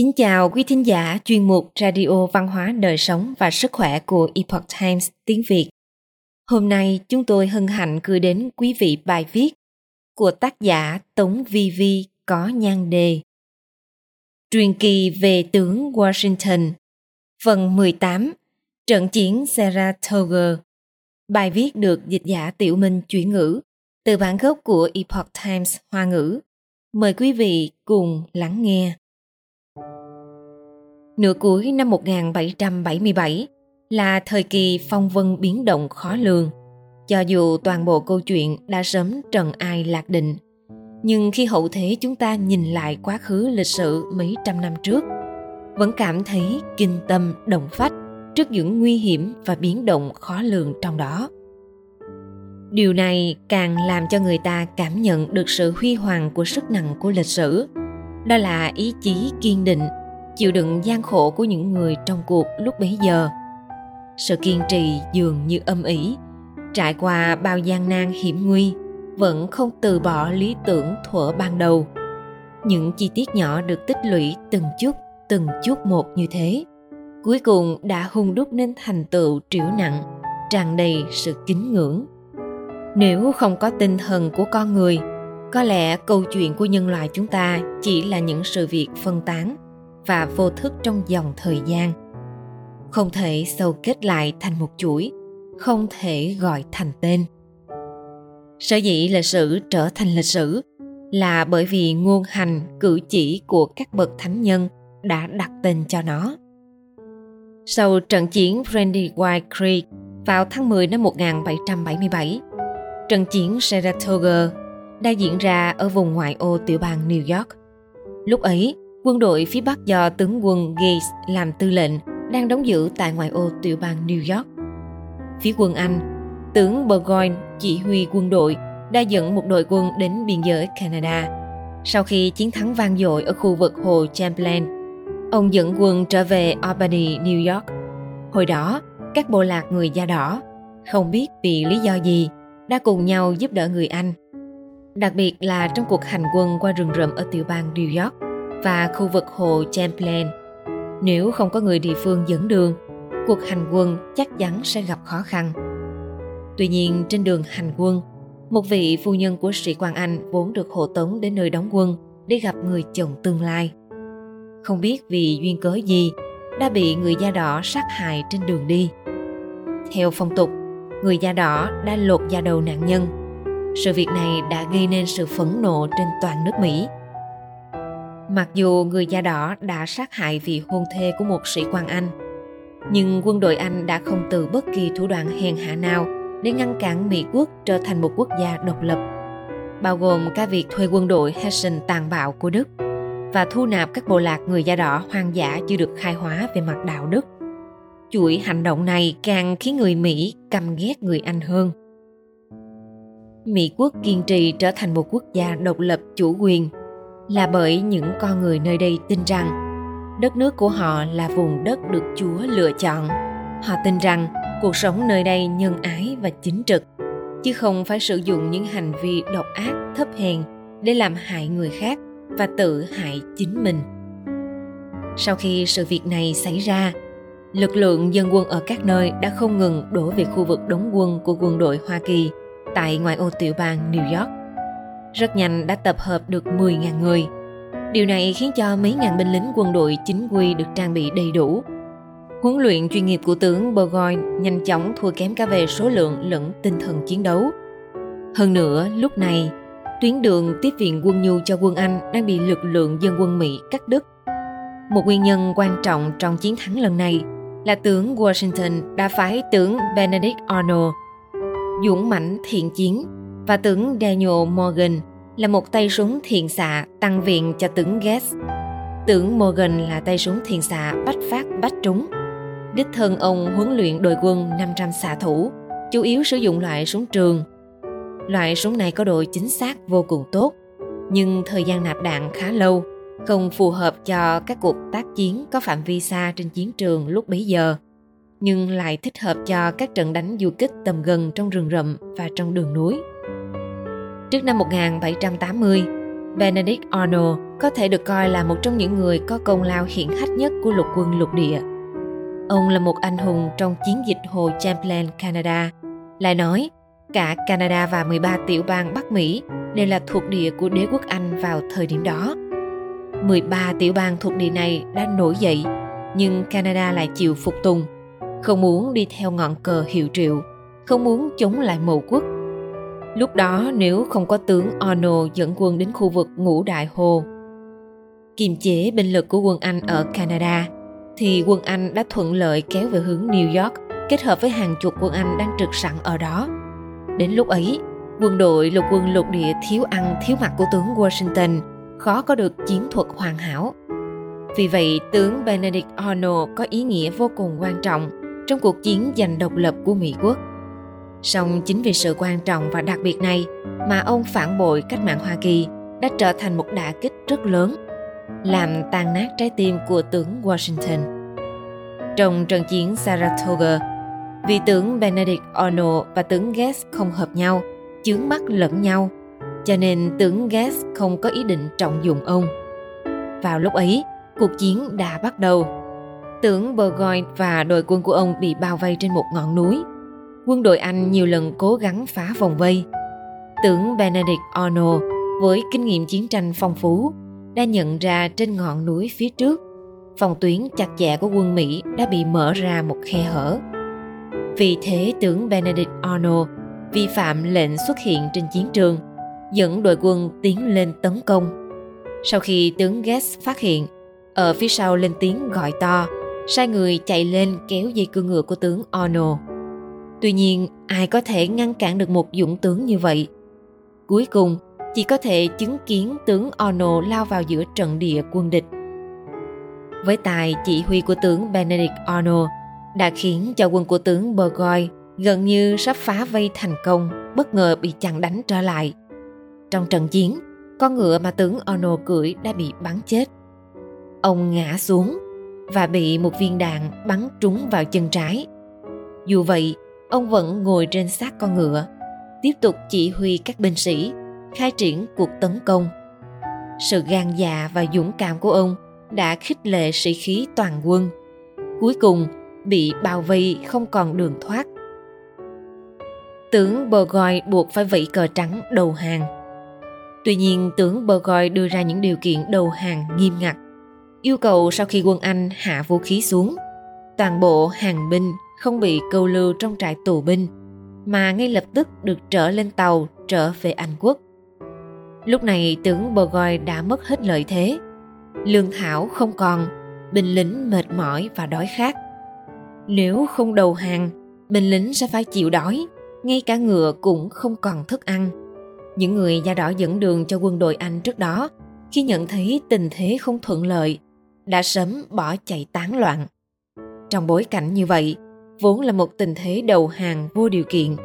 Kính chào quý thính giả chuyên mục Radio Văn hóa Đời Sống và Sức Khỏe của Epoch Times tiếng Việt. Hôm nay chúng tôi hân hạnh gửi đến quý vị bài viết của tác giả Tống Vi Vi có nhan đề Truyền kỳ về tướng Washington, phần 18, trận chiến Saratoga. Bài viết được dịch giả Tiểu Minh chuyển ngữ từ bản gốc của Epoch Times Hoa ngữ. Mời quý vị cùng lắng nghe. Nửa cuối năm 1777 là thời kỳ phong vân biến động khó lường. Cho dù toàn bộ câu chuyện đã sớm trần ai lạc định, nhưng khi hậu thế chúng ta nhìn lại quá khứ lịch sử mấy trăm năm trước, vẫn cảm thấy kinh tâm động phách trước những nguy hiểm và biến động khó lường trong đó. Điều này càng làm cho người ta cảm nhận được sự huy hoàng của sức nặng của lịch sử, đó là ý chí kiên định, chịu đựng gian khổ của những người trong cuộc lúc bấy giờ. Sự kiên trì dường như âm ỉ, trải qua bao gian nan hiểm nguy, vẫn không từ bỏ lý tưởng thuở ban đầu. Những chi tiết nhỏ được tích lũy từng chút một như thế, cuối cùng đã hun đúc nên thành tựu trĩu nặng, tràn đầy sự kính ngưỡng. Nếu không có tinh thần của con người, có lẽ câu chuyện của nhân loại chúng ta chỉ là những sự việc phân tán và vô thức trong dòng thời gian, không thể xâu kết lại thành một chuỗi, không thể gọi thành tên. Sở dĩ lịch sử trở thành lịch sử là bởi vì ngôn hành cử chỉ của các bậc thánh nhân đã đặt tên cho nó. Sau trận chiến Brandywine Creek vào tháng 10 năm 1777, trận chiến Saratoga đã diễn ra ở vùng ngoại ô tiểu bang New York. Lúc ấy, quân đội phía Bắc do tướng quân Gates làm tư lệnh đang đóng giữ tại ngoại ô tiểu bang New York. Phía quân Anh, tướng Burgoyne chỉ huy quân đội đã dẫn một đội quân đến biên giới Canada. Sau khi chiến thắng vang dội ở khu vực hồ Champlain, ông dẫn quân trở về Albany, New York. Hồi đó, các bộ lạc người da đỏ, không biết vì lý do gì, đã cùng nhau giúp đỡ người Anh, đặc biệt là trong cuộc hành quân qua rừng rậm ở tiểu bang New York và khu vực hồ Champlain. Nếu không có người địa phương dẫn đường, cuộc hành quân chắc chắn sẽ gặp khó khăn. Tuy nhiên, trên đường hành quân, một vị phu nhân của sĩ quan Anh vốn được hộ tống đến nơi đóng quân để gặp người chồng tương lai, không biết vì duyên cớ gì đã bị người da đỏ sát hại trên đường đi. Theo phong tục, người da đỏ đã lột da đầu nạn nhân. Sự việc này đã gây nên sự phẫn nộ trên toàn nước Mỹ. Mặc dù người da đỏ đã sát hại vị hôn thê của một sĩ quan Anh, nhưng quân đội Anh đã không từ bất kỳ thủ đoạn hèn hạ nào để ngăn cản Mỹ quốc trở thành một quốc gia độc lập, bao gồm cả việc thuê quân đội Hessian tàn bạo của Đức và thu nạp các bộ lạc người da đỏ hoang dã chưa được khai hóa về mặt đạo đức. Chuỗi hành động này càng khiến người Mỹ căm ghét người Anh hơn. Mỹ quốc kiên trì trở thành một quốc gia độc lập chủ quyền là bởi những con người nơi đây tin rằng đất nước của họ là vùng đất được Chúa lựa chọn. Họ tin rằng cuộc sống nơi đây nhân ái và chính trực, chứ không phải sử dụng những hành vi độc ác thấp hèn để làm hại người khác và tự hại chính mình. Sau khi sự việc này xảy ra, lực lượng dân quân ở các nơi đã không ngừng đổ về khu vực đóng quân của quân đội Hoa Kỳ tại ngoại ô tiểu bang New York. Rất nhanh đã tập hợp được 10.000 người. Điều này khiến cho mấy ngàn binh lính quân đội chính quy được trang bị đầy đủ. Huấn luyện chuyên nghiệp của tướng Burgoyne nhanh chóng thua kém cả về số lượng lẫn tinh thần chiến đấu. Hơn nữa, lúc này, tuyến đường tiếp viện quân nhu cho quân Anh đang bị lực lượng dân quân Mỹ cắt đứt. Một nguyên nhân quan trọng trong chiến thắng lần này là tướng Washington đã phái tướng Benedict Arnold, dũng mãnh thiện chiến, và tướng Daniel Morgan là một tay súng thiện xạ tăng viện cho tướng Gates. Tướng Morgan là tay súng thiện xạ bách phát bách trúng. Đích thân ông huấn luyện đội quân 500 xạ thủ, chủ yếu sử dụng loại súng trường. Loại súng này có độ chính xác vô cùng tốt, nhưng thời gian nạp đạn khá lâu, không phù hợp cho các cuộc tác chiến có phạm vi xa trên chiến trường lúc bấy giờ, nhưng lại thích hợp cho các trận đánh du kích tầm gần trong rừng rậm và trong đường núi. Trước năm 1780, Benedict Arnold có thể được coi là một trong những người có công lao hiển hách nhất của lục quân lục địa. Ông là một anh hùng trong chiến dịch Hồ Champlain, Canada. Lại nói, cả Canada và 13 tiểu bang Bắc Mỹ đều là thuộc địa của đế quốc Anh vào thời điểm đó. 13 tiểu bang thuộc địa này đã nổi dậy, nhưng Canada lại chịu phục tùng, không muốn đi theo ngọn cờ hiệu triệu, không muốn chống lại mẫu quốc. Lúc đó nếu không có tướng Arnold dẫn quân đến khu vực Ngũ Đại Hồ kiềm chế binh lực của quân Anh ở Canada, thì quân Anh đã thuận lợi kéo về hướng New York, kết hợp với hàng chục quân Anh đang trực sẵn ở đó. Đến lúc ấy, quân đội lục quân lục địa thiếu ăn thiếu mặc của tướng Washington khó có được chiến thuật hoàn hảo. Vì vậy, tướng Benedict Arnold có ý nghĩa vô cùng quan trọng trong cuộc chiến giành độc lập của Mỹ quốc. Song chính vì sự quan trọng và đặc biệt này mà ông phản bội cách mạng Hoa Kỳ đã trở thành một đả kích rất lớn, làm tan nát trái tim của tướng Washington. Trong trận chiến Saratoga, vì tướng Benedict Arnold và tướng Gates không hợp nhau, chướng mắt lẫn nhau, cho nên tướng Gates không có ý định trọng dụng ông. Vào lúc ấy, cuộc chiến đã bắt đầu. Tướng Burgoyne và đội quân của ông bị bao vây trên một ngọn núi. Quân đội Anh nhiều lần cố gắng phá vòng vây. Tướng Benedict Arnold với kinh nghiệm chiến tranh phong phú đã nhận ra trên ngọn núi phía trước, phòng tuyến chặt chẽ của quân Mỹ đã bị mở ra một khe hở. Vì thế tướng Benedict Arnold vi phạm lệnh xuất hiện trên chiến trường, dẫn đội quân tiến lên tấn công. Sau khi tướng Gates phát hiện, ở phía sau lên tiếng gọi to, sai người chạy lên kéo dây cương ngựa của tướng Arnold. Tuy nhiên, ai có thể ngăn cản được một dũng tướng như vậy? Cuối cùng, chỉ có thể chứng kiến tướng Arnold lao vào giữa trận địa quân địch. Với tài chỉ huy của tướng Benedict Arnold đã khiến cho quân của tướng Burgoyne gần như sắp phá vây thành công, bất ngờ bị chặn đánh trở lại. Trong trận chiến, con ngựa mà tướng Arnold cưỡi đã bị bắn chết. Ông ngã xuống và bị một viên đạn bắn trúng vào chân trái. Dù vậy, ông vẫn ngồi trên xác con ngựa, tiếp tục chỉ huy các binh sĩ, khai triển cuộc tấn công. Sự gan dạ và dũng cảm của ông đã khích lệ sĩ khí toàn quân. Cuối cùng, bị bao vây không còn đường thoát. Tướng Burgoyne buộc phải vẫy cờ trắng đầu hàng. Tuy nhiên, tướng Burgoyne đưa ra những điều kiện đầu hàng nghiêm ngặt, yêu cầu sau khi quân Anh hạ vũ khí xuống, toàn bộ hàng binh không bị câu lưu trong trại tù binh, mà ngay lập tức được trở lên tàu trở về Anh quốc. Lúc này tướng Burgoyne đã mất hết lợi thế, lương thảo không còn, binh lính mệt mỏi và đói khát. Nếu không đầu hàng, binh lính sẽ phải chịu đói, ngay cả ngựa cũng không còn thức ăn. Những người da đỏ dẫn đường cho quân đội Anh trước đó, khi nhận thấy tình thế không thuận lợi, đã sớm bỏ chạy tán loạn. Trong bối cảnh như vậy, vốn là một tình thế đầu hàng vô điều kiện.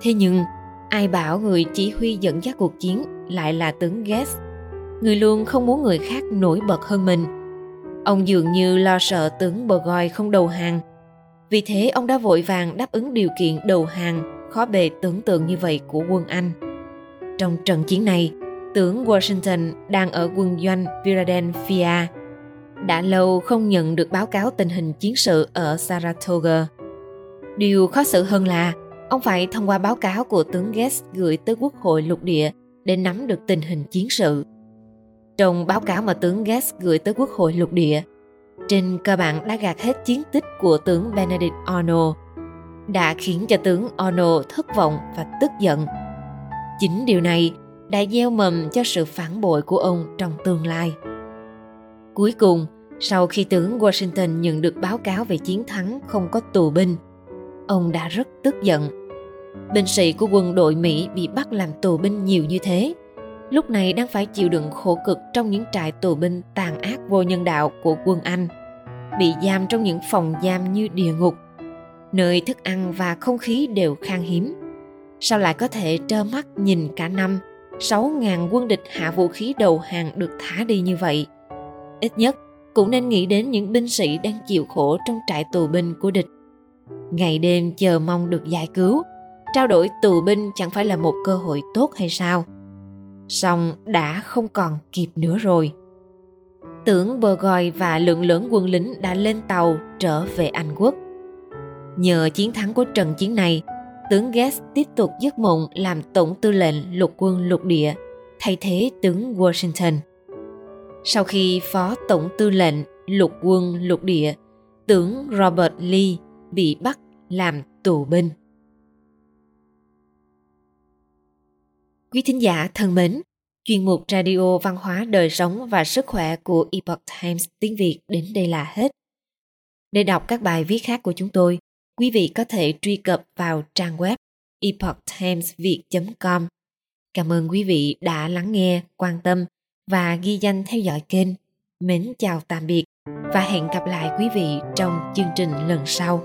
Thế nhưng, ai bảo người chỉ huy dẫn dắt cuộc chiến lại là tướng Gates, người luôn không muốn người khác nổi bật hơn mình. Ông dường như lo sợ tướng Burgoyne không đầu hàng, vì thế ông đã vội vàng đáp ứng điều kiện đầu hàng khó bề tưởng tượng như vậy của quân Anh. Trong trận chiến này, tướng Washington đang ở quân doanh Viraden Fia, đã lâu không nhận được báo cáo tình hình chiến sự ở Saratoga. Điều khó xử hơn là ông phải thông qua báo cáo của tướng Gates gửi tới Quốc hội lục địa để nắm được tình hình chiến sự. Trong báo cáo mà tướng Gates gửi tới Quốc hội lục địa, trên cơ bản đã gạt hết chiến tích của tướng Benedict Arnold, đã khiến cho tướng Arnold thất vọng và tức giận. Chính điều này đã gieo mầm cho sự phản bội của ông trong tương lai. Cuối cùng, sau khi tướng Washington nhận được báo cáo về chiến thắng không có tù binh, ông đã rất tức giận. Binh sĩ của quân đội Mỹ bị bắt làm tù binh nhiều như thế, lúc này đang phải chịu đựng khổ cực trong những trại tù binh tàn ác vô nhân đạo của quân Anh, bị giam trong những phòng giam như địa ngục, nơi thức ăn và không khí đều khan hiếm. Sao lại có thể trơ mắt nhìn cả năm 6.000 quân địch hạ vũ khí đầu hàng được thả đi như vậy? Ít nhất cũng nên nghĩ đến những binh sĩ đang chịu khổ trong trại tù binh của địch, ngày đêm chờ mong được giải cứu. Trao đổi tù binh chẳng phải là một cơ hội tốt hay sao? Song đã không còn kịp nữa rồi. tưởng Burgoyne và lượng lớn quân lính đã lên tàu trở về Anh quốc. Nhờ chiến thắng của trận chiến này, tướng Gates tiếp tục giấc mộng làm tổng tư lệnh lục quân lục địa, thay thế tướng Washington. Sau khi phó tổng tư lệnh lục quân lục địa, tướng Robert Lee bị bắt làm tù binh. Quý thính giả thân mến, chuyên mục Radio Văn hóa Đời sống và Sức khỏe của Epoch Times tiếng Việt đến đây là hết. Để đọc các bài viết khác của chúng tôi, quý vị có thể truy cập vào trang web epochtimesviet.com. Cảm ơn quý vị đã lắng nghe, quan tâm và ghi danh theo dõi kênh. Mến chào tạm biệt và hẹn gặp lại quý vị trong chương trình lần sau.